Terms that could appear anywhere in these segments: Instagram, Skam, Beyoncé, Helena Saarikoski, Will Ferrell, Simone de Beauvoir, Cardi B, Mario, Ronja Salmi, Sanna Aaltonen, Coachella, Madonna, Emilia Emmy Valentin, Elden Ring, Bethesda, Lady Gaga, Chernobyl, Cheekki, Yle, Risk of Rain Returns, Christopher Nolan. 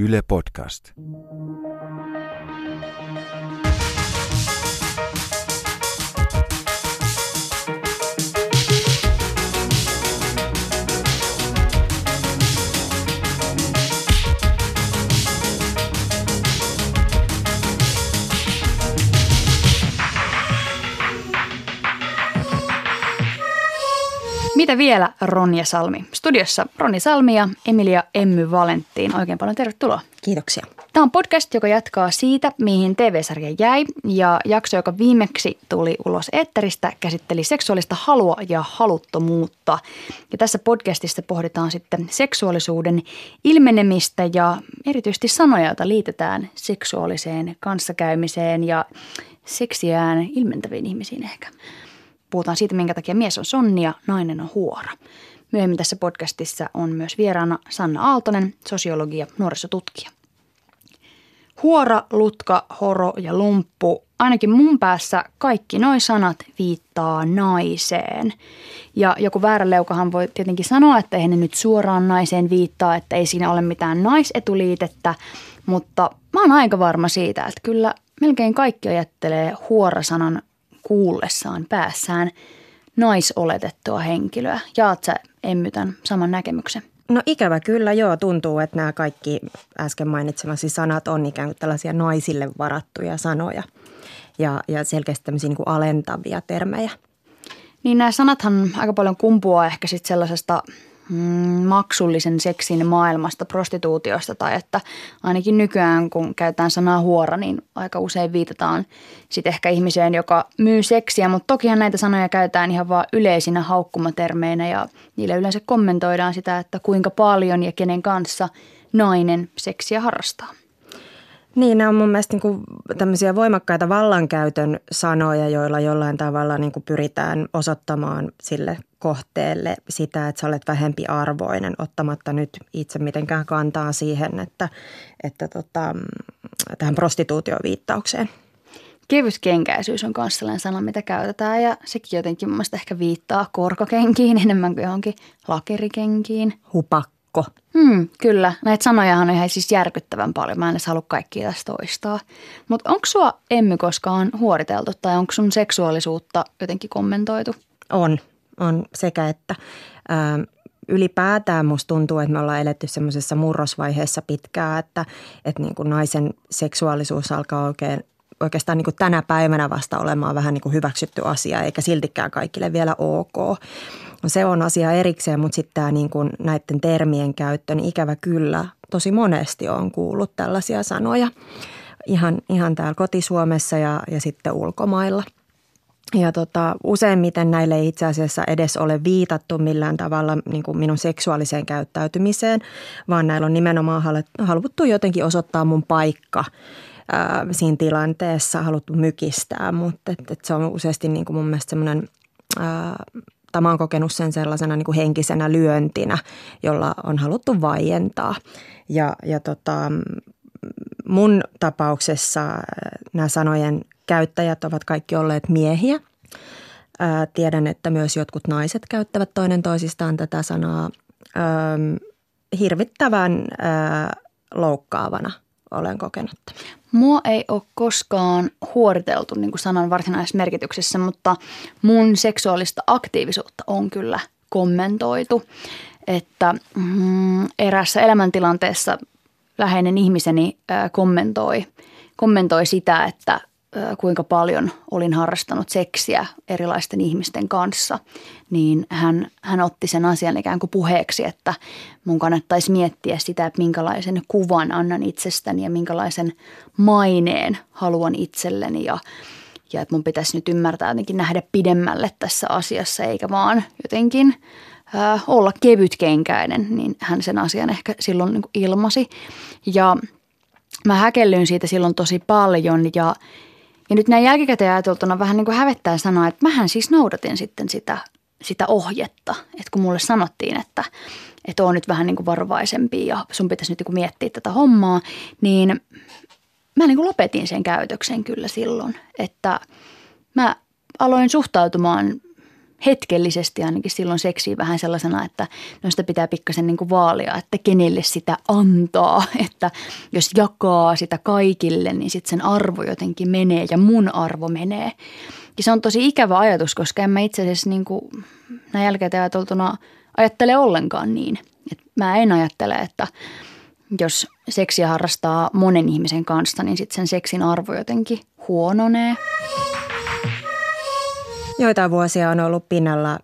Yle Podcast. Mitä vielä, Ronja Salmi? Studiossa Ronja Salmi ja Emilia Emmy Valentin. Oikein paljon tervetuloa. Kiitoksia. Tämä on podcast, joka jatkaa siitä, mihin TV-sarja jäi. Ja jakso, joka viimeksi tuli ulos eetteristä, käsitteli seksuaalista halua ja haluttomuutta. Ja tässä podcastissa pohditaan sitten seksuaalisuuden ilmenemistä ja erityisesti sanoja, joita liitetään seksuaaliseen kanssakäymiseen ja seksiään ilmentäviin ihmisiin ehkä. Puhutaan siitä, minkä takia mies on sonni ja nainen on huora. Myöhemmin tässä podcastissa on myös vieraana Sanna Aaltonen, sosiologi ja nuorisotutkija. Huora, lutka, horo ja lumppu. Ainakin mun päässä kaikki noi sanat viittaa naiseen. Ja joku vääräleukahan voi tietenkin sanoa, että eihän ne nyt suoraan naiseen viittaa, että ei siinä ole mitään naisetuliitettä. Mutta mä oon aika varma siitä, että kyllä melkein kaikki ajattelee huora-sanan kuullessaan päässään naisoletettua henkilöä. Jaat sä, Emmy, tämän saman näkemyksen? No ikävä kyllä, joo. Tuntuu, että nämä kaikki äsken mainitsemasi sanat on ikään kuin tällaisia naisille varattuja sanoja ja selkeästi tämmöisiä niin kuin alentavia termejä. Niin nämä sanathan aika paljon kumpuaa ehkä sitten sellaisesta maksullisen seksin maailmasta, prostituutiosta tai että ainakin nykyään, kun käytetään sanaa huora, niin aika usein viitataan sitten ehkä ihmiseen, joka myy seksiä, mutta tokihan näitä sanoja käytetään ihan vaan yleisinä haukkumatermeinä ja niillä yleensä kommentoidaan sitä, että kuinka paljon ja kenen kanssa nainen seksiä harrastaa. Niin, nämä on mun mielestä niin kuin tämmöisiä voimakkaita vallankäytön sanoja, joilla jollain tavalla niin kuin pyritään osoittamaan sille kohteelle sitä, että sä olet vähempiarvoinen, ottamatta nyt itse mitenkään kantaa siihen, että tähän prostituutioviittaukseen. Kevytkenkäisyys on myös sellainen sana, mitä käytetään ja sekin jotenkin mun mielestä ehkä viittaa korkokenkiin enemmän kuin johonkin lakerikenkiin. Hupakka. Kyllä. Näitä sanojahan on ihan siis järkyttävän paljon. Mä en edes halua kaikkia tästä toistaa. Mutta onko sua, Emmy, koskaan huoriteltu tai onko sun seksuaalisuutta jotenkin kommentoitu? On sekä että. Ylipäätään musta tuntuu, että me ollaan eletty semmoisessa murrosvaiheessa pitkään, että niin kuin naisen seksuaalisuus alkaa oikeastaan niin kuin tänä päivänä vasta olemaan vähän niin kuin hyväksytty asia, eikä siltikään kaikille vielä ok. Se on asia erikseen, mutta sitten tämä niin kuin näiden termien käyttö, niin ikävä kyllä tosi monesti on kuullut tällaisia sanoja ihan täällä kotisuomessa ja sitten ulkomailla. Ja useimmiten näille ei itse asiassa edes ole viitattu millään tavalla niin kuin minun seksuaaliseen käyttäytymiseen, vaan näillä on nimenomaan haluttu jotenkin osoittaa mun paikka siinä tilanteessa, haluttu mykistää, mutta se on useasti niin kuin mun mielestä semmoinen mä oon kokenut sen sellaisena niin kuin henkisenä lyöntinä, jolla on haluttu vaientaa. Ja mun tapauksessa nämä sanojen käyttäjät ovat kaikki olleet miehiä. Tiedän, että myös jotkut naiset käyttävät toinen toisistaan tätä sanaa hirvittävän loukkaavana. Olen kokenut. Mua ei ole koskaan huoriteltu niin kuin sanan varsinaisessa merkityksessä, mutta mun seksuaalista aktiivisuutta on kyllä kommentoitu. Että eräässä elämäntilanteessa läheinen ihmiseni kommentoi sitä, että kuinka paljon olin harrastanut seksiä erilaisten ihmisten kanssa, niin hän otti sen asian ikään kuin puheeksi, että mun kannattaisi miettiä sitä, että minkälaisen kuvan annan itsestäni ja minkälaisen maineen haluan itselleni ja että mun pitäisi nyt ymmärtää jotenkin nähdä pidemmälle tässä asiassa eikä vaan jotenkin olla kevytkenkäinen, niin hän sen asian ehkä silloin niin kuin ilmasi ja mä häkellyin siitä silloin tosi paljon ja nyt näin jälkikäteen ajateltuna vähän niin kuin hävettää sanoa, että mähän siis noudatin sitten sitä ohjetta. Että kun mulle sanottiin, että oon nyt vähän niin kuin varovaisempi ja sun pitäisi nyt niin kuin miettiä tätä hommaa, niin mä niin kuin lopetin sen käytöksen kyllä silloin. Että mä aloin suhtautumaan hetkellisesti ainakin silloin seksiä vähän sellaisena, että noista pitää pikkasen niin kuin vaalia, että kenelle sitä antaa. Että jos jakaa sitä kaikille, niin sitten sen arvo jotenkin menee ja mun arvo menee. Ja se on tosi ikävä ajatus, koska en mä itse asiassa niin kuin näin jälkeen ajateltuna ajattele ollenkaan niin. Että mä en ajattele, että jos seksiä harrastaa monen ihmisen kanssa, niin sitten sen seksin arvo jotenkin huononee. Joitain vuosia on ollut pinnalla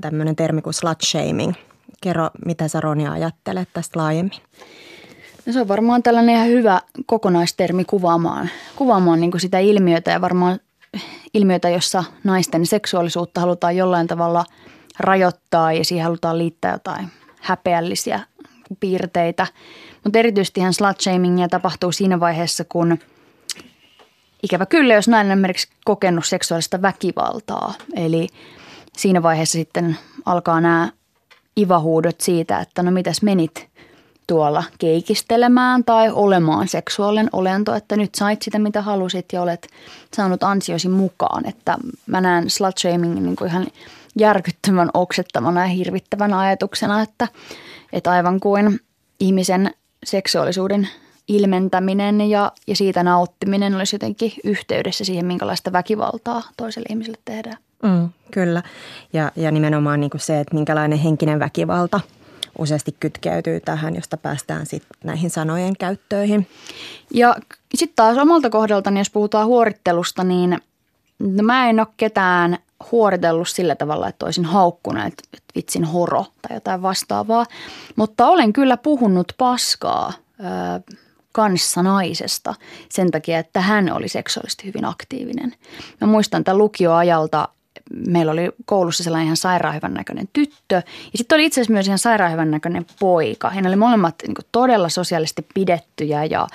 tämmöinen termi kuin slut-shaming. Kerro, mitä sä Ronja ajattelet tästä laajemmin? No se on varmaan tällainen ihan hyvä kokonaistermi kuvaamaan niin kuin sitä ilmiötä ja varmaan ilmiötä, jossa naisten seksuaalisuutta halutaan jollain tavalla rajoittaa ja siihen halutaan liittää jotain häpeällisiä piirteitä. Mutta erityisesti ihan slut-shamingia tapahtuu siinä vaiheessa, kun ikävä kyllä, jos nainen on esimerkiksi kokenut seksuaalista väkivaltaa. Eli siinä vaiheessa sitten alkaa nämä ivahuudot siitä, että no mitäs menit tuolla keikistelemään tai olemaan seksuaalinen olento, että nyt sait sitä mitä halusit ja olet saanut ansiosi mukaan. Että mä näen slut-shamingin niin kuin ihan järkyttömän oksettavana ja hirvittävän ajatuksena, että aivan kuin ihmisen seksuaalisuuden ilmentäminen ja siitä nauttiminen olisi jotenkin yhteydessä siihen, minkälaista väkivaltaa toiselle ihmiselle tehdään. Kyllä. Ja nimenomaan niin kuin se, että minkälainen henkinen väkivalta useasti kytkeytyy tähän, josta päästään sitten näihin sanojen käyttöihin. Ja sitten taas omalta kohdalta, niin jos puhutaan huorittelusta, niin no mä en ole ketään huoritellut sillä tavalla, että olisin haukkunut, että vitsin horo tai jotain vastaavaa. Mutta olen kyllä puhunut paskaa kanssanaisesta sen takia, että hän oli seksuaalisesti hyvin aktiivinen. Mä muistan tämän lukioajalta, meillä oli koulussa sellainen ihan sairaan hyvän näköinen tyttö ja sitten oli itse asiassa myös ihan sairaan hyvän näköinen poika. He oli molemmat niin kuin todella sosiaalisesti pidettyjä ja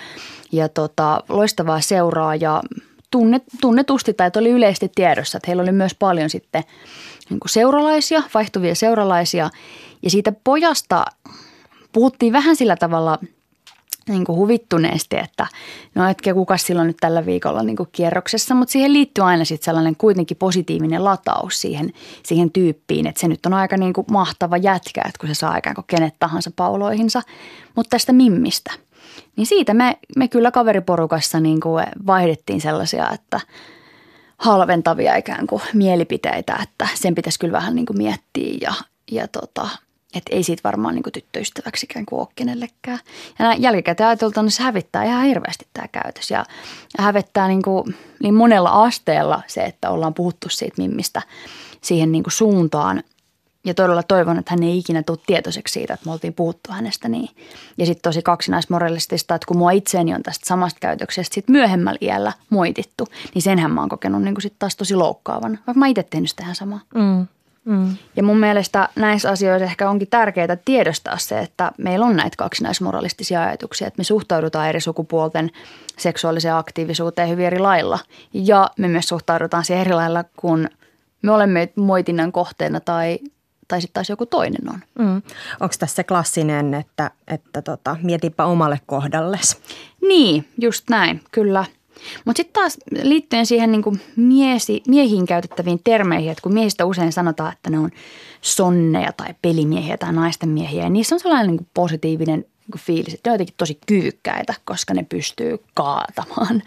loistavaa seuraa ja tunnetusti tai oli yleisesti tiedossa, että heillä oli myös paljon sitten niin kuin seuralaisia, vaihtuvia seuralaisia ja siitä pojasta puhuttiin vähän sillä tavalla niin kuin huvittuneesti, että no etkä kukas silloin nyt tällä viikolla niin kuin kierroksessa, mutta siihen liittyy aina sitten sellainen kuitenkin positiivinen lataus siihen tyyppiin, että se nyt on aika niin kuin mahtava jätkä, että kun se saa ikään kuin kenet tahansa pauloihinsa, mutta tästä mimmistä. Niin siitä me kyllä kaveriporukassa niin kuin vaihdettiin sellaisia, että halventavia ikään kuin mielipiteitä, että sen pitäisi kyllä vähän niin kuin miettiä ja että ei siitä varmaan niin kuin tyttöystäväksikään kuin ole kenellekään. Ja jälkikäteen ajateltuna, että se hävittää ihan hirveästi tämä käytös ja hävettää niin monella asteella se, että ollaan puhuttu siitä mimmistä siihen niin kuin suuntaan. Ja todella toivon, että hän ei ikinä tule tietoiseksi siitä, että me oltiin puhuttu hänestä niin. Ja sitten tosi kaksinaismoralistista, että kun mua itseäni on tästä samasta käytöksestä sitten myöhemmällä iällä moitittu, niin senhän mä oon kokenut niin sitten taas tosi loukkaavana, vaikka mä itse tehnyt sitä ihan samaa. Ja mun mielestä näissä asioissa ehkä onkin tärkeää tiedostaa se, että meillä on näitä kaksinaismoralistisia ajatuksia, että me suhtaudutaan eri sukupuolten seksuaaliseen aktiivisuuteen hyvin eri lailla. Ja me myös suhtaudutaan siihen eri lailla, kun me olemme moitinnan kohteena tai sitten taas joku toinen on. Onko tässä se klassinen, että mietipä omalle kohdallesi? Niin, just näin, kyllä. Mutta sitten taas liittyen siihen niinku miehiin käytettäviin termeihin, että kun miehistä usein sanotaan, että ne on sonneja tai pelimiehiä tai naisten miehiä, ja niissä on sellainen niinku positiivinen niinku fiilis, että ne on jotenkin tosi kyvykkäitä, koska ne pystyy kaatamaan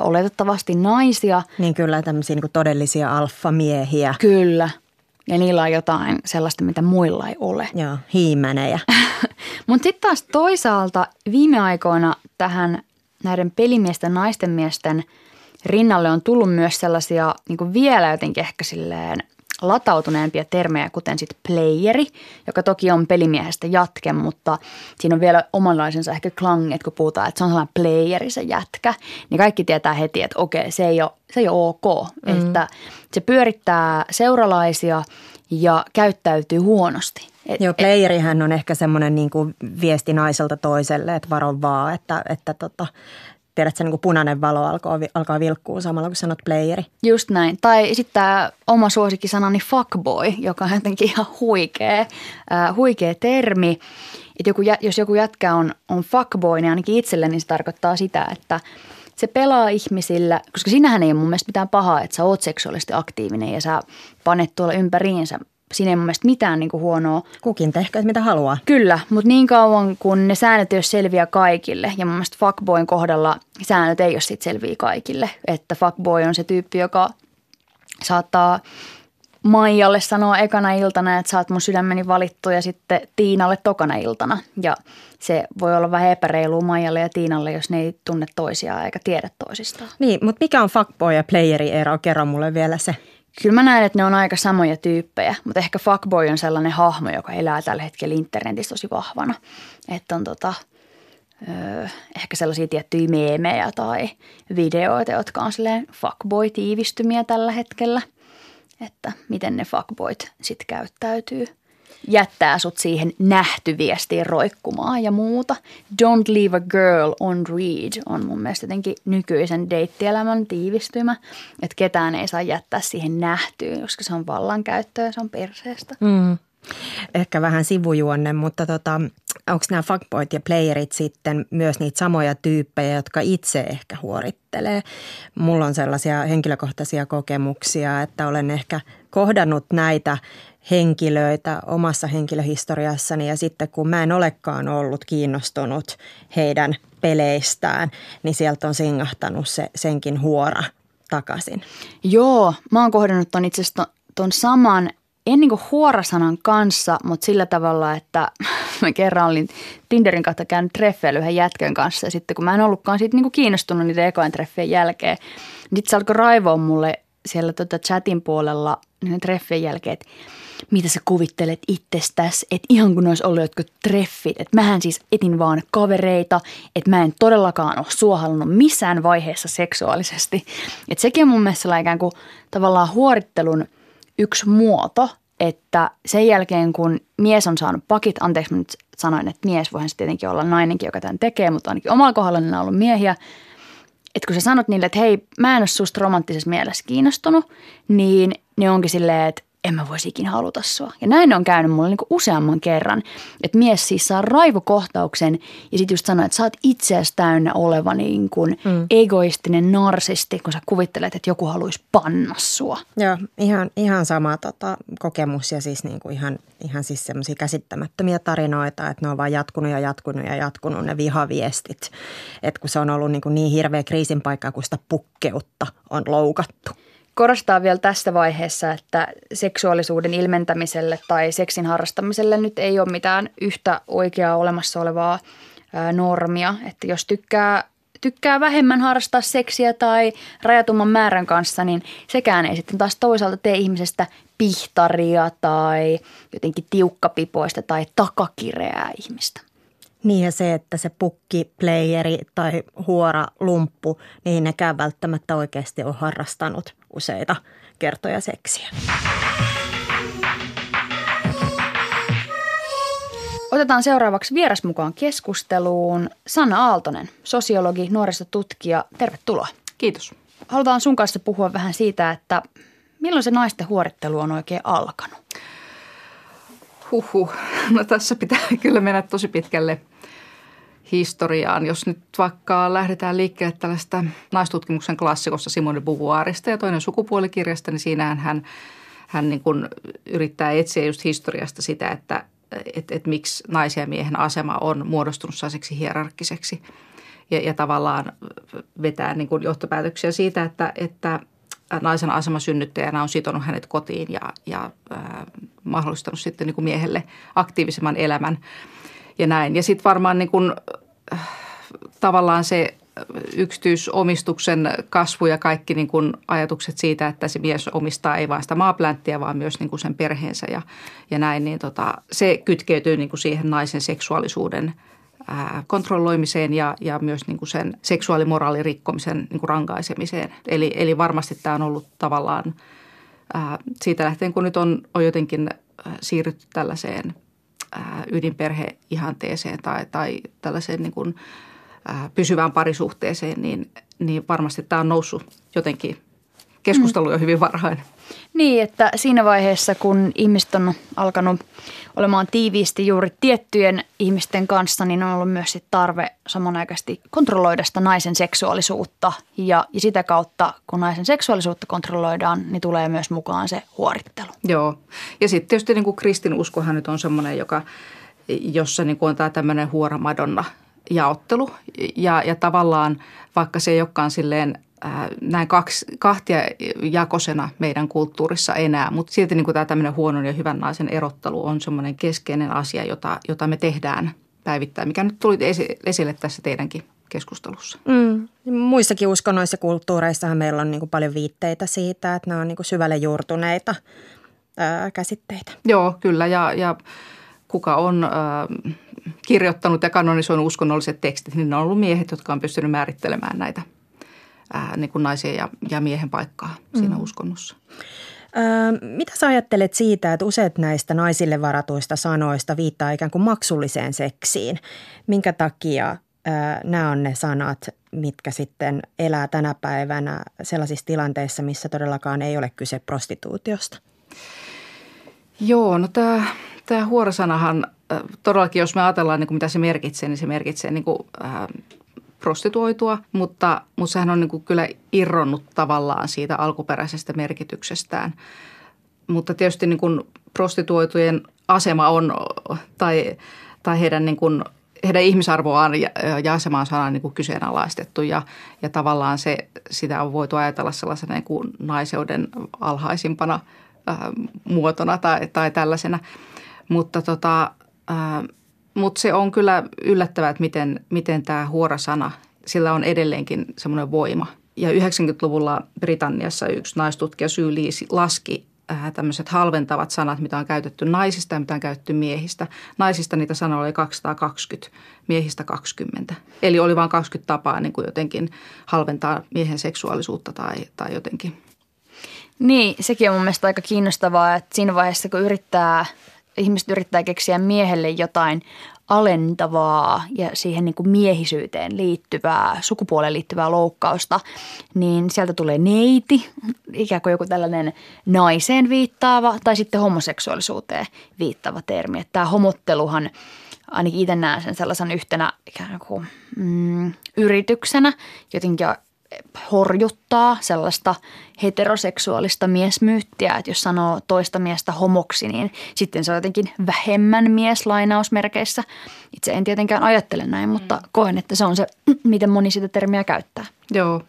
oletettavasti naisia. Niin kyllä, tämmöisiä niinku todellisia alfamiehiä. Kyllä. Ja niillä on jotain sellaista, mitä muilla ei ole. Joo, hiimänejä. Mutta sitten taas toisaalta viime aikoina tähän näiden pelimiesten, naisten miesten rinnalle on tullut myös sellaisia niin vielä jotenkin ehkä silleen latautuneempia termejä, kuten sitten playeri, joka toki on pelimiehestä jatke, mutta siinä on vielä omanlaisensa ehkä klangi, että kun puhutaan, että se on sellainen playeri, se jätkä, niin kaikki tietää heti, että okei, se ei ole ok, että se pyörittää seuralaisia ja käyttäytyy huonosti. Joo, playerihän on ehkä semmoinen niin kuin viesti naiselta toiselle, että varo vaan, että tiedätkö, niin kuin punainen valo alkaa vilkkuu samalla, kun sanot playeri. Just näin. Tai sitten tämä oma suosikkisanani fuckboy, joka on jotenkin ihan huikea termi. Että jos joku jätkä on fuckboy, niin ainakin itselleni se tarkoittaa sitä, että se pelaa ihmisillä, koska sinähän ei ole mun mielestä mitään pahaa, että sä oot seksuaalisesti aktiivinen ja sä panet tuolla ympäriinsä. Siinä ei mun mielestä mitään niinku huonoa. Kukin tehkö, mitä haluaa. Kyllä, mutta niin kauan kun ne säännöt ei ole selviä kaikille. Ja mun mielestä fuckboyn kohdalla säännöt ei ole sit selviä kaikille. Että fuckboy on se tyyppi, joka saattaa Maijalle sanoa ekana iltana, että sä oot mun sydämeni valittu ja sitten Tiinalle tokana iltana. Ja se voi olla vähän epäreilua Maijalle ja Tiinalle, jos ne ei tunne toisiaan eikä tiedä toisistaan. Niin, mutta mikä on fuckboy ja playeri ero? Kerro mulle vielä se. Kyllä mä näen, että ne on aika samoja tyyppejä, mutta ehkä fuckboy on sellainen hahmo, joka elää tällä hetkellä internetissä tosi vahvana. Että on ehkä sellaisia tiettyjä meemejä tai videoita, jotka on silleen fuckboy-tiivistymiä tällä hetkellä. Että miten ne fuckboyt sitten käyttäytyy. Jättää sut siihen nähtyviestiin roikkumaan ja muuta. Don't leave a girl on read on mun mielestä jotenkin nykyisen deittielämän tiivistymä. Että ketään ei saa jättää siihen nähtyyn, koska se on vallankäyttöä, se on perseestä. Mm. Ehkä vähän sivujuonne, mutta onko nämä fuckboyt ja playerit sitten myös niitä samoja tyyppejä, jotka itse ehkä huorittelee? Mulla on sellaisia henkilökohtaisia kokemuksia, että olen ehkä kohdannut näitä henkilöitä omassa henkilöhistoriassani ja sitten kun mä en olekaan ollut kiinnostunut heidän peleistään, niin sieltä on singahtanut senkin huora takaisin. Joo, mä oon kohdannut ton itse asiassa ton saman. En niin kuin huorasanan kanssa, mutta sillä tavalla, että mä kerran olin Tinderin kautta käynyt treffeillä yhden jätkän kanssa. Ja sitten kun mä en ollutkaan siitä niin kuin kiinnostunut niiden ekojen treffien jälkeen, niin se alkoi raivoa mulle siellä chatin puolella niiden treffien jälkeen, että mitä sä kuvittelet itsestäs, että ihan kun olisi ollut jotkut treffit. Että mähän siis etin vaan kavereita, että mä en todellakaan ole sua halunnut missään vaiheessa seksuaalisesti. Että sekin on mun mielestä ikään kuin tavallaan huorittelun yksi muoto, että sen jälkeen kun mies on saanut pakit, anteeksi mä nyt sanoin, että mies, voihan se tietenkin olla nainenkin, joka tämän tekee, mutta ainakin omalla kohdalla ne on ollut miehiä. Että kun sä sanot niille, että hei, mä en ole susta romanttisessa mielessä kiinnostunut, niin ne onkin silleen, että en mä voisi ikinä haluta sua. Ja näin on käynyt mulle niin kuin useamman kerran, että mies siis saa raivokohtauksen ja sitten just sanoo, että sä oot itseäsi täynnä oleva niin kuin egoistinen narsisti, kun sä kuvittelet, että joku haluaisi panna sua. Joo, ihan sama kokemus ja siis niin kuin ihan siis semmoisia käsittämättömiä tarinoita, että ne on vaan jatkunut ne vihaviestit. Että kun se on ollut niin hirveä kriisin paikka, kun sitä pukkeutta on loukattu. Korostaa vielä tässä vaiheessa, että seksuaalisuuden ilmentämiselle tai seksin harrastamiselle nyt ei ole mitään yhtä oikeaa olemassa olevaa normia. Että jos tykkää vähemmän harrastaa seksiä tai rajatumman määrän kanssa, niin sekään ei sitten taas toisaalta tee ihmisestä pihtaria tai jotenkin tiukkapipoista tai takakireää ihmistä. Niin ja se, että se pukki, playeri tai huora, lumppu, niin nekään välttämättä oikeasti ole harrastanut useita kertoja seksiä. Otetaan seuraavaksi vieras mukaan keskusteluun Sanna Aaltonen, sosiologi, nuorisotutkija. Tervetuloa. Kiitos. Halutaan sun kanssa puhua vähän siitä, että milloin se naisten huorittelu on oikein alkanut? Huhhuh. No tässä pitää kyllä mennä tosi pitkälle historiaan. Jos nyt vaikka lähdetään liikkeelle tällaista naistutkimuksen klassikossa Simone de Beauvoirista ja toinen sukupuolikirjasta, niin siinähän hän niin kuin yrittää etsiä just historiasta sitä, että miksi naisen ja miehen asema on muodostunut sellaiseksi hierarkkiseksi. Ja tavallaan vetää niin kuin johtopäätöksiä siitä, että naisen asema synnyttäjänä on sitonut hänet kotiin ja mahdollistanut sitten niin kuin miehelle aktiivisemman elämän ja näin. Ja sitten varmaan niin kuin, tavallaan se yksityisomistuksen kasvu ja kaikki niin kuin ajatukset siitä, että se mies omistaa ei vain sitä maaplänttiä, vaan myös niin kuin sen perheensä ja näin, niin se kytkeytyy niin kuin siihen naisen seksuaalisuuden kontrolloimiseen ja myös niin kuin sen seksuaalimoraalin rikkomisen niin kuin rankaisemiseen. Eli varmasti tämä on ollut tavallaan siitä lähtien, kun nyt on jotenkin siirrytty tällaiseen ydinperheihanteeseen tai tällaiseen niin kuin pysyvään parisuhteeseen, niin varmasti tämä on noussut jotenkin keskusteluun jo hyvin varhain. Niin, että siinä vaiheessa, kun ihmiset on alkanut olemaan tiiviisti juuri tiettyjen ihmisten kanssa, niin on ollut myös sit tarve samanaikaisesti kontrolloida sitä naisen seksuaalisuutta. Ja sitä kautta, kun naisen seksuaalisuutta kontrolloidaan, niin tulee myös mukaan se huorittelu. Joo. Ja sitten tietysti niin kuin kristinuskohan nyt on semmoinen, jossa niin kuin on tämä tämmöinen huora Madonna jaottelu. Ja tavallaan, vaikka se ei olekaan silleen näin kahtia jakosena meidän kulttuurissa enää, mutta silti niin kuin tämä tämmöinen huonon ja hyvän naisen erottelu on semmoinen keskeinen asia, jota me tehdään päivittäin, mikä nyt tuli esille tässä teidänkin keskustelussa. Muissakin uskonnoissa ja kulttuureissahan meillä on niin kuin paljon viitteitä siitä, että nämä on niin kuin syvälle juurtuneita käsitteitä. Joo, kyllä ja kuka on kirjoittanut ja kanonisoinut uskonnolliset tekstit, niin ne on ollut miehet, jotka on pystynyt määrittelemään näitä niin kuin naisen ja miehen paikkaa siinä uskonnossa. Mitä sä ajattelet siitä, että useat näistä naisille varatuista sanoista viittaa ikään kuin maksulliseen seksiin? Minkä takia nämä on ne sanat, mitkä sitten elää tänä päivänä sellaisissa tilanteissa, missä todellakaan ei ole kyse prostituutiosta? Joo, no tämä huorasanahan todellakin, jos me ajatellaan, niin kuin mitä se merkitsee niin kuin prostituoitua, mutta sehän on niin kuin kyllä irronnut tavallaan siitä alkuperäisestä merkityksestään. Mutta tietysti niin kuin prostituoitujen asema on, tai heidän, niin kuin, heidän ihmisarvoaan ja asemaansa on niin kuin kyseenalaistettu ja tavallaan sitä on voitu ajatella sellaisena niin kuin naiseuden alhaisimpana muotona tai tällaisena. Mutta se on kyllä yllättävää, että miten tämä huora-sana, sillä on edelleenkin semmoinen voima. Ja 90-luvulla Britanniassa yksi naistutkija Syy Liisi laski tämmöiset halventavat sanat, mitä on käytetty naisista ja mitä on käytetty miehistä. Naisista niitä sanoja oli 220, miehistä 20. Eli oli vain 20 tapaa niin kuin jotenkin halventaa miehen seksuaalisuutta tai jotenkin. Niin, sekin on mun mielestä aika kiinnostavaa, että siinä vaiheessa kun ihmiset yrittää keksiä miehelle jotain alentavaa ja siihen niin kuin miehisyyteen liittyvää, sukupuoleen liittyvää loukkausta, niin sieltä tulee neiti, ikään kuin joku tällainen naiseen viittaava tai sitten homoseksuaalisuuteen viittaava termi. Että tämä homotteluhan, ainakin itse näen sen sellaisen yhtenä ikään kuin yrityksenä jotenkin horjuttaa sellaista heteroseksuaalista miesmyyttiä, että jos sanoo toista miestä homoksi, niin sitten se on jotenkin vähemmän mies lainausmerkeissä. Itse en tietenkään ajattele näin, mutta koen, että se on se, miten moni sitä termiä käyttää. Joo.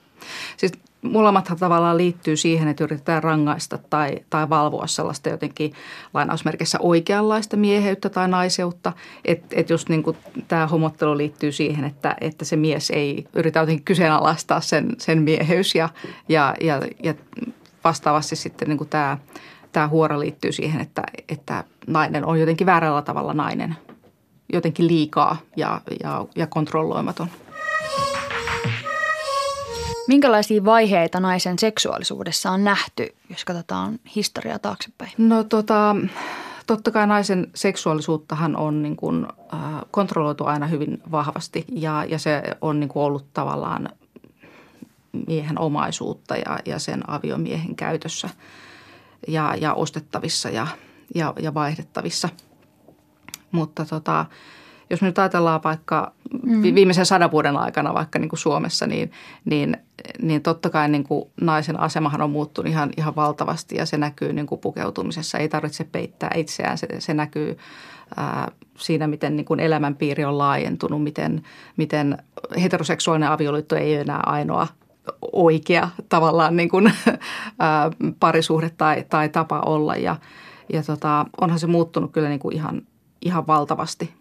Siis molemmathan tavallaan liittyy siihen, että yritetään rangaista tai valvoa sellaista jotenkin lainausmerkeissä oikeanlaista mieheyttä tai naiseutta. Et just niin kuin tämä homottelu liittyy siihen, että se mies ei yritä jotenkin kyseenalaistaa sen mieheys ja vastaavasti sitten niin kuin tämä huora liittyy siihen, että nainen on jotenkin väärällä tavalla nainen, jotenkin liikaa ja kontrolloimaton. Minkälaisia vaiheita naisen seksuaalisuudessa on nähty, jos katsotaan historiaa taaksepäin? No totta kai naisen seksuaalisuuttahan on niin kuin, kontrolloitu aina hyvin vahvasti ja se on niin kuin ollut tavallaan miehen omaisuutta ja sen aviomiehen käytössä ja ostettavissa ja vaihdettavissa. Mutta jos me nyt ajatellaan vaikka viimeisen 100 vuoden aikana vaikka niin kuin Suomessa, niin totta kai niin kuin naisen asemahan on muuttunut ihan valtavasti ja se näkyy niin kuin pukeutumisessa. Ei tarvitse peittää itseään. Se näkyy siinä, miten niin kuin elämänpiiri on laajentunut, miten heteroseksuaalinen avioliitto ei ole enää ainoa oikea tavallaan niin kuin, parisuhde tai tapa olla. Ja onhan se muuttunut kyllä niin kuin ihan valtavasti.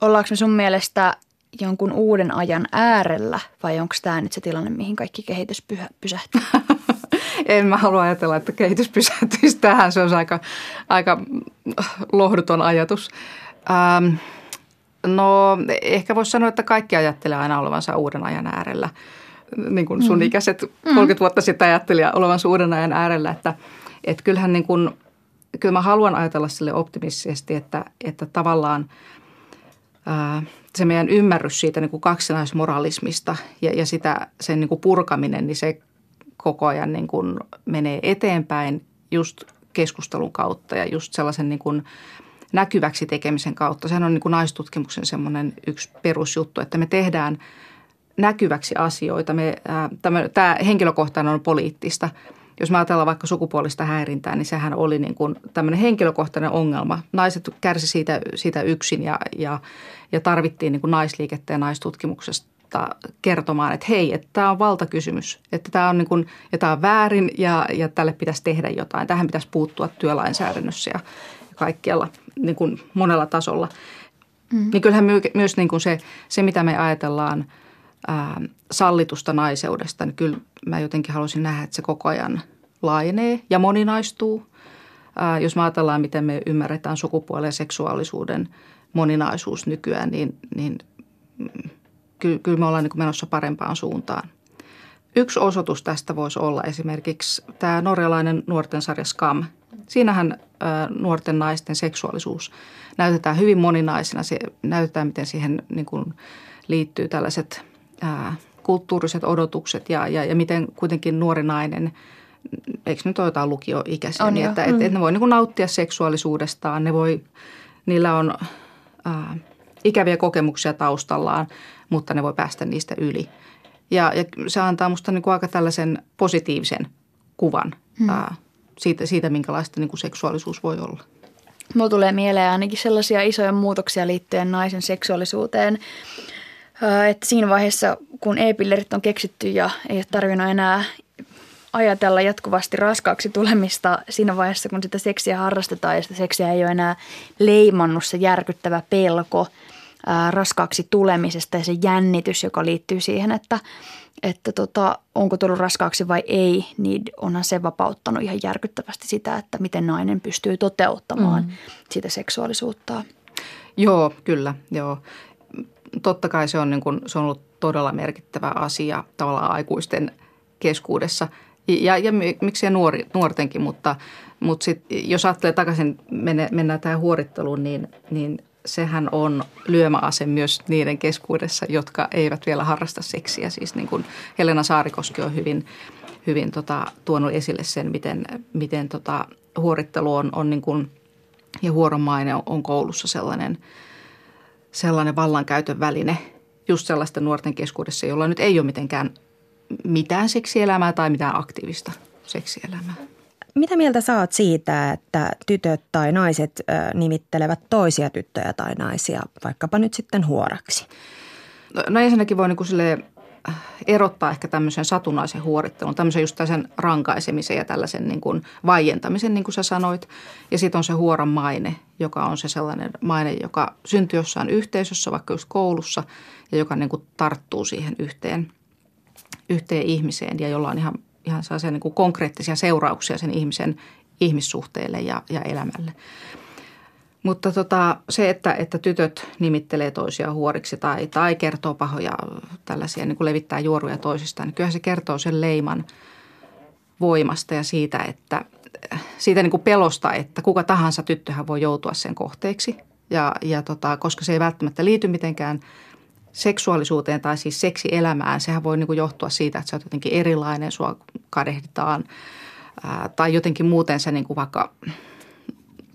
Ollaanko me sun mielestä jonkun uuden ajan äärellä vai onko tämä nyt se tilanne, mihin kaikki kehitys pysähtyy? En mä halua ajatella, että kehitys pysähtyisi tähän. Se on aika lohduton ajatus. No ehkä voisi sanoa, että kaikki ajattelee aina olevansa uuden ajan äärellä. Niin kuin sun ikäiset 30 vuotta sitten ajatteli olevansa uuden ajan äärellä. Että kyllähän niin kuin, kyllä mä haluan ajatella sille optimistisesti, että tavallaan se meidän ymmärrys siitä niin kuin kaksinaismoralismista ja sen niin kuin purkaminen, niin se koko ajan niin kuin menee eteenpäin just keskustelun kautta ja just sellaisen niin kuin näkyväksi tekemisen kautta. Sehän on niin kuin naistutkimuksen semmoinen yksi perusjuttu, että me tehdään näkyväksi asioita. Tämä henkilökohtainen on poliittista. Jos me ajatellaan vaikka sukupuolista häirintää, niin sehän oli niin kuin tämmöinen henkilökohtainen ongelma. Naiset kärsi siitä yksin ja tarvittiin niin kuin naisliikettä ja naistutkimuksesta kertomaan, että hei, että tämä on valtakysymys. Että tämä on, niin kuin, ja tämä on väärin ja tälle pitäisi tehdä jotain. Tähän pitäisi puuttua työlainsäädännössä ja kaikkialla niin kuin monella tasolla. Mm-hmm. Niin kyllähän myös niin kuin se, mitä me ajatellaan sallitusta naiseudesta, niin kyllä mä jotenkin haluaisin nähdä, että se koko ajan laajenee ja moninaistuu. Jos me ajatellaan, miten me ymmärretään sukupuolen ja seksuaalisuuden moninaisuus nykyään, niin kyllä me ollaan niin kuin menossa parempaan suuntaan. Yksi osoitus tästä voisi olla esimerkiksi tämä norjalainen nuorten sarja Skam. Siinähän nuorten naisten seksuaalisuus näytetään hyvin moninaisena. Se näytetään, miten siihen niin kuin liittyy tällaiset kulttuuriset odotukset ja miten kuitenkin nuori nainen, eikö nyt ole jotain lukioikäisiä, niin, että ne voi niin kuin nauttia seksuaalisuudestaan, niillä on ikäviä kokemuksia taustallaan, mutta ne voi päästä niistä yli. Ja se antaa musta niin kuin aika tällaisen positiivisen kuvan siitä, minkälaista niin kuin seksuaalisuus voi olla. Mulla tulee mieleen ainakin sellaisia isoja muutoksia liittyen naisen seksuaalisuuteen, että siinä vaiheessa, kun e-pillerit on keksitty ja ei ole tarvinnut enää ajatella jatkuvasti raskaaksi tulemista siinä vaiheessa, kun sitä seksiä harrastetaan ja sitä seksiä ei ole enää leimannut se järkyttävä pelko raskaaksi tulemisesta ja se jännitys, joka liittyy siihen, että onko tullut raskaaksi vai ei, niin onhan se vapauttanut ihan järkyttävästi sitä, että miten nainen pystyy toteuttamaan sitä seksuaalisuuttaan. Joo, kyllä, joo. Totta kai se on, niin kuin, se on ollut todella merkittävä asia tavallaan aikuisten keskuudessa ja miksei nuortenkin, mutta sit, jos ajattelee takaisin, mennään tähän huoritteluun, niin sehän on lyömäase myös niiden keskuudessa, jotka eivät vielä harrasta seksiä. Siis niin kuin Helena Saarikoski on hyvin tuonut esille sen, miten huorittelu on niin kuin, ja huoromaine on koulussa sellainen vallankäytön väline just sellaisten nuorten keskuudessa, jolla nyt ei ole mitään seksielämää tai mitään aktiivista seksielämää. Mitä mieltä sä oot siitä, että tytöt tai naiset nimittelevät toisia tyttöjä tai naisia vaikkapa nyt sitten huoraksi? No ensinnäkin voi niin kuin silleen erottaa ehkä tämmöisen satunnaisen huorittelun, tämmöisen just tällaisen rankaisemisen ja tällaisen niin kuin vaientamisen, niin kuin sä sanoit. Ja sitten on se huoran maine, joka on se sellainen maine, joka syntyy jossain yhteisössä, vaikka just koulussa, ja joka niin kuin tarttuu siihen yhteen ihmiseen ja jolla on ihan sellaisia niin kuin konkreettisia seurauksia sen ihmisen ihmissuhteille ja elämälle. Mutta se, että tytöt nimittelee toisia huoriksi tai kertoo pahoja tällaisia, niin kuin levittää juoruja toisistaan, niin kyllähän se kertoo sen leiman voimasta ja siitä niin kuin pelosta, että kuka tahansa tyttöhän voi joutua sen kohteeksi. Ja koska se ei välttämättä liity mitenkään seksuaalisuuteen tai siis seksielämään, sehän voi niin kuin johtua siitä, että sä oot jotenkin erilainen, sua kadehditaan tai jotenkin muuten se niin kuin vaikka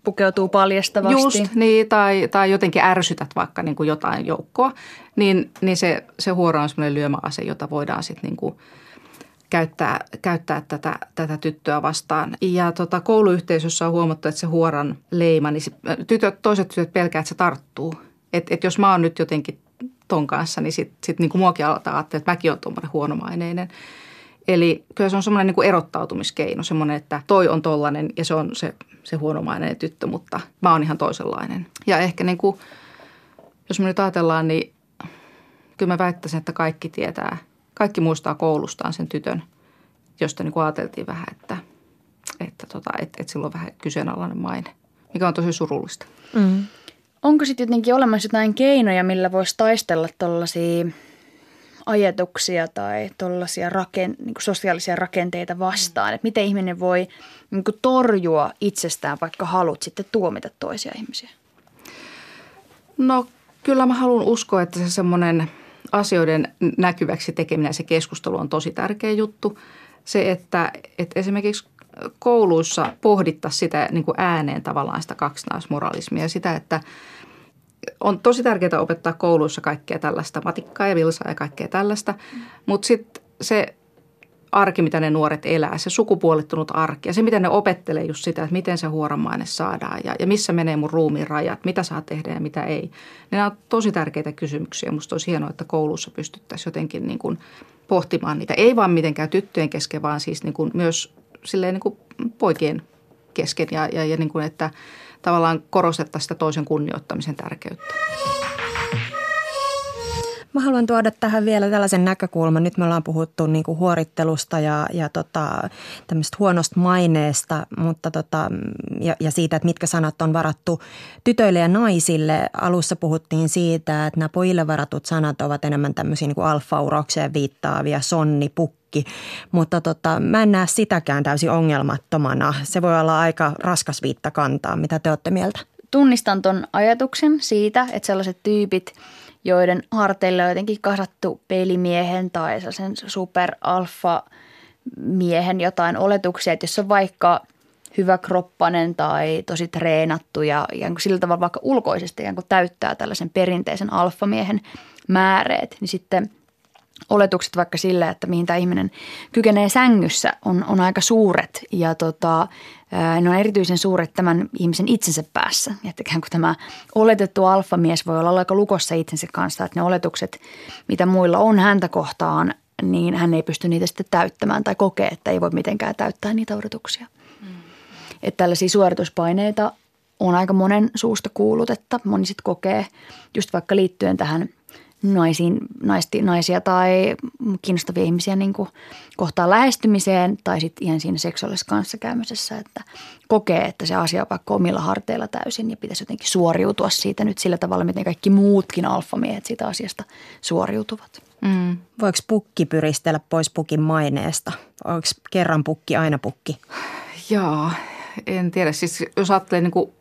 pukeutuu paljastavasti. Just, niin, tai jotenkin ärsytät vaikka niin kuin jotain joukkoa, niin se huora on semmoinen lyömäase, jota voidaan sitten niin kuin käyttää tätä tyttöä vastaan. Ja kouluyhteisössä on huomattu, että se huoran leima, niin toiset tytöt pelkää, että se tarttuu. Että jos mä oon nyt jotenkin ton kanssa, niin sit niin kuin muakin aletaan ajattelee, että mäkin oon tuommoinen huonomaineinen. Eli kyllä se on semmoinen niin kuin erottautumiskeino, semmoinen, että toi on tollainen ja se on se huonomainen tyttö, mutta mä oon ihan toisenlainen. Ja ehkä niin kuin, jos me nyt ajatellaan, niin kyllä mä väittäisin, että kaikki muistaa koulustaan sen tytön, josta niin kuin ajateltiin vähän, että sillä on vähän kyseenalainen maine, mikä on tosi surullista. Mm. Onko sitten jotenkin olemassa jotain keinoja, millä voisi taistella tuollaisia ajatuksia tai tuollaisia niin kuin sosiaalisia rakenteita vastaan, että miten ihminen voi niin kuin torjua itsestään, vaikka haluat sitten tuomita toisia ihmisiä? No kyllä mä haluan uskoa, että se semmoinen asioiden näkyväksi tekeminen ja se keskustelu on tosi tärkeä juttu. Se, että esimerkiksi kouluissa pohdittaisiin sitä niin kuin ääneen tavallaan sitä kaksinaismoralismia ja sitä, että on tosi tärkeää opettaa kouluissa kaikkea tällaista matikkaa ja vilsaa ja kaikkea tällaista, mutta sitten se arki, mitä ne nuoret elää, se sukupuolittunut arki ja se, miten ne opettelee just sitä, että miten se huoromainen saadaan ja missä menee mun ruumiin rajat, mitä saa tehdä ja mitä ei. Niin nämä on tosi tärkeitä kysymyksiä. Musta olisi hienoa, että koulussa pystyttäisiin jotenkin niin kuin pohtimaan niitä, ei vaan mitenkään tyttöjen kesken, vaan siis niin kuin myös silleen niin kuin poikien kesken ja niin kuin, että tavallaan korostettaisiin sitä toisen kunnioittamisen tärkeyttä. Mä haluan tuoda tähän vielä tällaisen näkökulman. Nyt me ollaan puhuttu niin kuin huorittelusta ja tämmöistä huonosta maineesta mutta ja siitä, että mitkä sanat on varattu tytöille ja naisille. Alussa puhuttiin siitä, että nämä pojille varatut sanat ovat enemmän tämmöisiä niin kuin alfa-uraukseen viittaavia, sonni, pukki. Mutta mä en näe sitäkään täysin ongelmattomana. Se voi olla aika raskas viitta kantaa. Mitä te olette mieltä? Tunnistan ton ajatuksen siitä, että sellaiset tyypit, joiden harteille on jotenkin kasattu pelimiehen tai sen superalfa-miehen jotain oletuksia. Että jos on vaikka hyvä kroppanen tai tosi treenattu ja sillä tavalla vaikka ulkoisesti ja täyttää tällaisen perinteisen alfamiehen määreet, niin sitten oletukset vaikka sillä, että mihin tämä ihminen kykenee sängyssä, on aika suuret ja ne on erityisen suuret tämän ihmisen itsensä päässä. Että kun tämä oletettu alfamies voi olla aika lukossa itsensä kanssa, että ne oletukset, mitä muilla on häntä kohtaan, niin hän ei pysty niitä sitten täyttämään tai kokee, että ei voi mitenkään täyttää niitä odotuksia. Että tällaisia suorituspaineita on aika monen suusta kuullut, että moni sitten kokee just vaikka liittyen tähän naisia tai kiinnostavia ihmisiä niin kuin kohtaan lähestymiseen tai sitten ihan siinä seksuaalisessa kanssakäymisessä, että kokee, että se asia on vaikka omilla harteilla täysin ja pitäisi jotenkin suoriutua siitä nyt sillä tavalla, miten kaikki muutkin alfamiehet siitä asiasta suoriutuvat. Mm. Voiko pukki pyristellä pois pukin maineesta? Onko kerran pukki aina pukki? Joo, en tiedä. Siis jos ajattelee niin kuin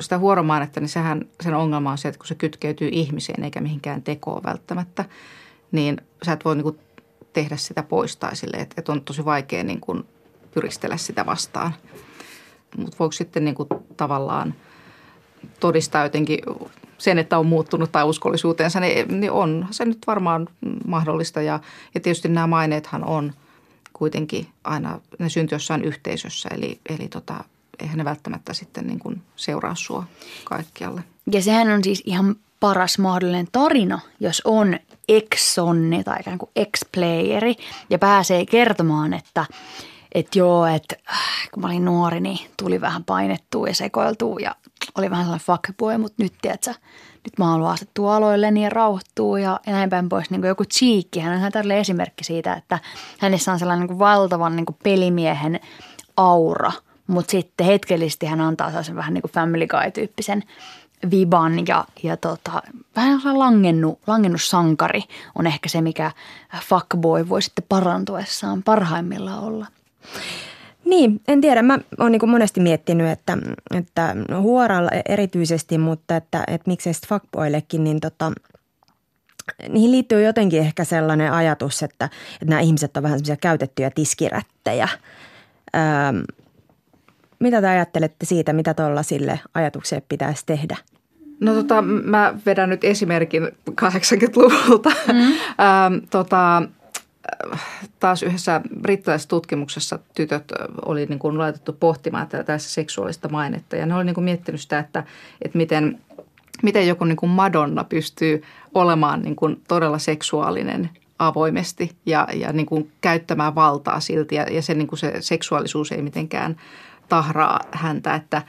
sitä huoromainetta, niin sehän sen ongelma on se, että kun se kytkeytyy ihmiseen eikä mihinkään tekoon välttämättä, niin sä et voi niin kuin tehdä sitä pois tai silleen, että on tosi vaikea niin kuin pyristellä sitä vastaan. Mutta voiko sitten niin kuin tavallaan todistaa jotenkin sen, että on muuttunut tai uskollisuutensa, niin on se nyt varmaan mahdollista. Ja tietysti nämä maineethan on kuitenkin aina, ne syntyy jossain yhteisössä, eli eihän ne välttämättä sitten niin kuin seuraa sua kaikkialle. Ja sehän on siis ihan paras mahdollinen tarina, jos on ex-sonni tai ikään kuin ex-playeri ja pääsee kertomaan, että joo, että kun mä olin nuori, niin tuli vähän painettua ja sekoiltua ja oli vähän sellainen fuckboy, mutta nyt tiedätkö, nyt mä haluan asettua aloilleni ja rauhoittua ja näin päin pois. Niin kuin joku Cheekki, hän on ihan tällainen esimerkki siitä, että hänessä on sellainen niin kuin valtavan niin kuin pelimiehen aura. Mutta sitten hetkellisesti hän antaa sellaisen vähän niin kuin Family Guy-tyyppisen viban ja vähän langennut sankari on ehkä se, mikä fuckboy voi sitten parantuessaan parhaimmillaan olla. Niin, en tiedä. Mä oon niin kuin monesti miettinyt, että huoralla erityisesti, mutta että miksei sitten fuckboyillekin, niin niihin liittyy jotenkin ehkä sellainen ajatus, että nämä ihmiset on vähän semmoisia käytettyjä tiskirättejä. Mitä te ajattelette siitä, mitä tuollaisille ajatuksille pitäisi tehdä? No mä vedän nyt esimerkin 80-luvulta. Taas yhdessä brittiläisessä tutkimuksessa tytöt oli niin kuin laitettu pohtimaan tässä seksuaalista mainetta. Ja ne oli niin kuin miettinyt sitä, että miten joku niin kuin Madonna pystyy olemaan niin kuin todella seksuaalinen avoimesti ja niin kuin käyttämään valtaa silti. Ja se, niin kuin se seksuaalisuus ei mitenkään tahraa häntä, että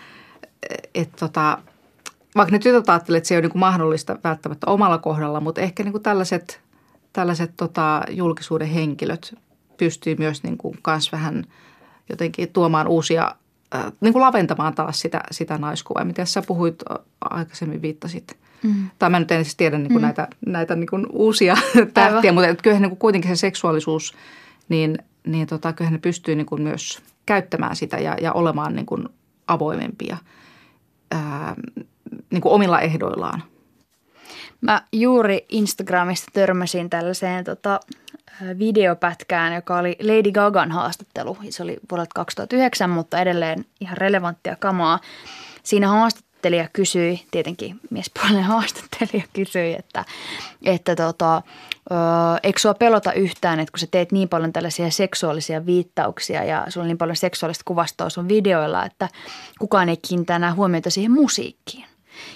vaikka ne tytöt ajattelee, että se ei ole niin kuin mahdollista välttämättä omalla kohdalla, mutta ehkä niin kuin tällaiset julkisuuden henkilöt pystyy myös niin kuin kans vähän jotenkin tuomaan uusia, niin kuin laventamaan taas sitä naiskuvaa. Mitä sä puhuit aikaisemmin, viittasit. Tai mä nyt en siis tiedä niin kuin näitä niin kuin uusia tähtiä, mutta kyllähän niin kuin kuitenkin se seksuaalisuus, niin kyllähän ne pystyy niin kuin myös käyttämään sitä ja olemaan niin kuin avoimempia niin kuin omilla ehdoillaan. Mä juuri Instagramista törmäsin tällaiseen videopätkään, joka oli Lady Gagan haastattelu. Se oli vuodelta 2009, mutta edelleen ihan relevanttia kamaa. Siinä haastattelija kysyi, tietenkin miespuolinen haastattelija kysyi, että eikö sua pelota yhtään, että kun sä teet niin paljon tällaisia seksuaalisia viittauksia ja sulla on niin paljon seksuaalista kuvastoa sun videoilla, että kukaan ei kiinnitä enää huomiota siihen musiikkiin.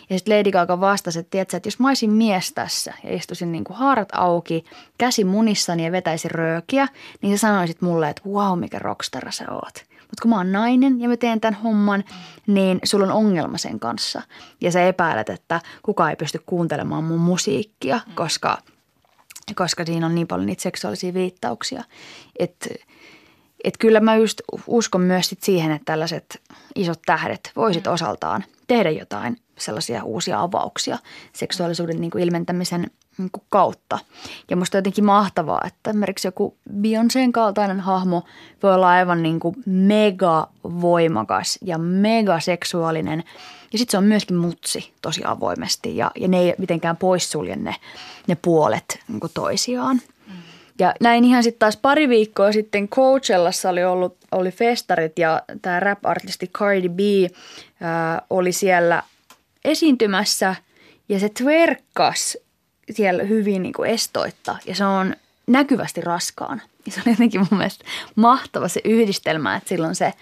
Ja sitten Lady Gaga vastasi, että tiedätkö, että jos mä olisin mies tässä ja istuisin niin kuin haarat auki, käsi munissani ja vetäisin röökiä, niin sä sanoisit mulle, että wow, mikä rockstar sä oot. Mutta kun mä oon nainen ja mä teen tämän homman, niin sulla on ongelma sen kanssa. Ja sä epäilet, että kukaan ei pysty kuuntelemaan mun musiikkia, koska siinä on niin paljon niitä seksuaalisia viittauksia. Että kyllä mä just uskon myös sit siihen, että tällaiset isot tähdet voisit osaltaan tehdä jotain sellaisia uusia avauksia seksuaalisuuden niin kuin ilmentämisen niin kuin kautta. Ja musta on jotenkin mahtavaa, että esimerkiksi joku Beyoncén kaltainen hahmo voi olla aivan niin kuin mega voimakas ja mega seksuaalinen. Ja sitten se on myöskin mutsi tosi avoimesti ja ne ei mitenkään poissulje ne puolet niin kuin toisiaan. Ja näin ihan sitten taas pari viikkoa sitten Coachellassa oli festarit ja tämä rap-artisti Cardi B oli siellä esiintymässä ja se twerkkasi siellä hyvin niin kuin estoitta ja se on näkyvästi raskaana. Ja se on jotenkin mun mielestä mahtava se yhdistelmä, että silloin se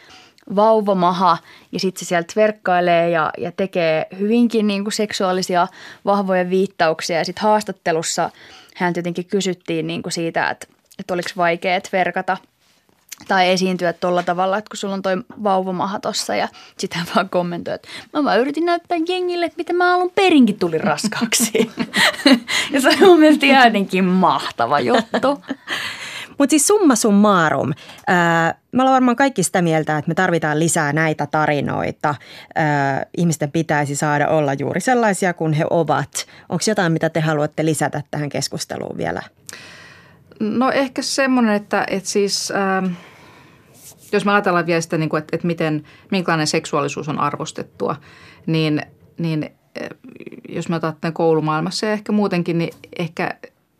vauvamaha ja sitten se siellä twerkkailee ja tekee hyvinkin niin kuin seksuaalisia vahvoja viittauksia ja sitten haastattelussa hän jotenkin kysyttiin niin kuin siitä, että oliko vaikea twerkata tai esiintyä tuolla tavalla, että kun sulla on toi vauvamaha tossa ja sitten hän vaan kommentoi, että mä vaan yritin näyttää jengille, että miten mä alun perinkin tulin raskaaksi. Ja se on mun mielestä jotenkin mahtava juttu. Mutta siis summa summarum, me ollaan varmaan kaikki sitä mieltä, että me tarvitaan lisää näitä tarinoita. Ihmisten pitäisi saada olla juuri sellaisia kuin he ovat. Onko jotain, mitä te haluatte lisätä tähän keskusteluun vielä? No ehkä semmoinen, että siis jos me ajatellaan vielä sitä, että minkälainen seksuaalisuus on arvostettua, niin jos me otetaan koulumaailmassa ja ehkä muutenkin, niin ehkä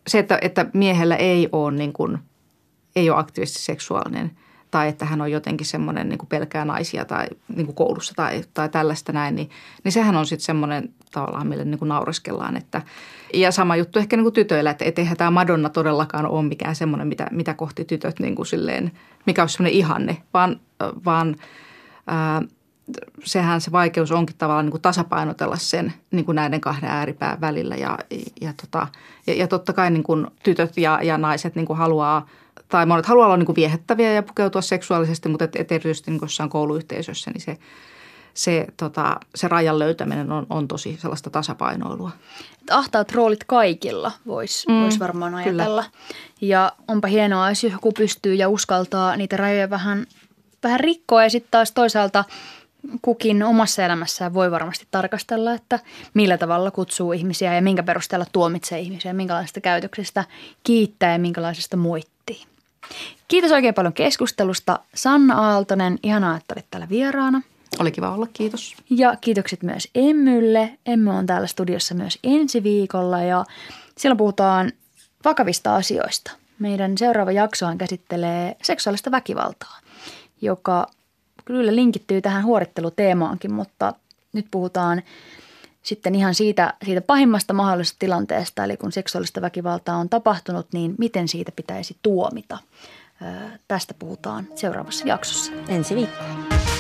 se, että miehellä ei ole niin kuin ei ole aktiivisesti seksuaalinen tai että hän on jotenkin semmoinen niin kuin pelkää naisia tai niin kuin koulussa tai tällaista näin, niin sehän on sitten semmoinen tavallaan, millä niin kuin naureskellaan. Ja sama juttu ehkä niin kuin tytöillä, että eihän tämä Madonna todellakaan ole mikään semmoinen, mitä kohti tytöt niin kuin silleen, mikä olisi semmoinen ihanne, vaan sehän se vaikeus onkin tavallaan niin kuin tasapainotella sen niin kuin näiden kahden ääripään välillä. Ja totta kai niin kuin tytöt ja naiset niin kuin haluaa tai monet haluaa olla niin kuin viehättäviä ja pukeutua seksuaalisesti, mutta erityisesti niin kuin jossain kouluyhteisössä, niin se rajan löytäminen on tosi sellaista tasapainoilua. Ahtaat roolit kaikilla vois varmaan ajatella. Kyllä. Ja onpa hienoa, jos joku pystyy ja uskaltaa niitä rajoja vähän rikkoa ja sitten taas toisaalta kukin omassa elämässään voi varmasti tarkastella, että millä tavalla kutsuu ihmisiä ja minkä perusteella tuomitsee ihmisiä, minkälaisesta käytöksestä kiittää ja minkälaisesta moittii. Kiitos oikein paljon keskustelusta. Sanna Aaltonen, ihanaa, että olit täällä vieraana. Oli kiva olla, kiitos. Ja kiitokset myös Emmylle. Emmy on täällä studiossa myös ensi viikolla ja silloin puhutaan vakavista asioista. Meidän seuraava jaksohan käsittelee seksuaalista väkivaltaa, joka kyllä linkittyy tähän huoritteluteemaankin, mutta nyt puhutaan sitten ihan siitä pahimmasta mahdollisesta tilanteesta, eli kun seksuaalista väkivaltaa on tapahtunut, niin miten siitä pitäisi tuomita. Tästä puhutaan seuraavassa jaksossa. Ensi viikkoon.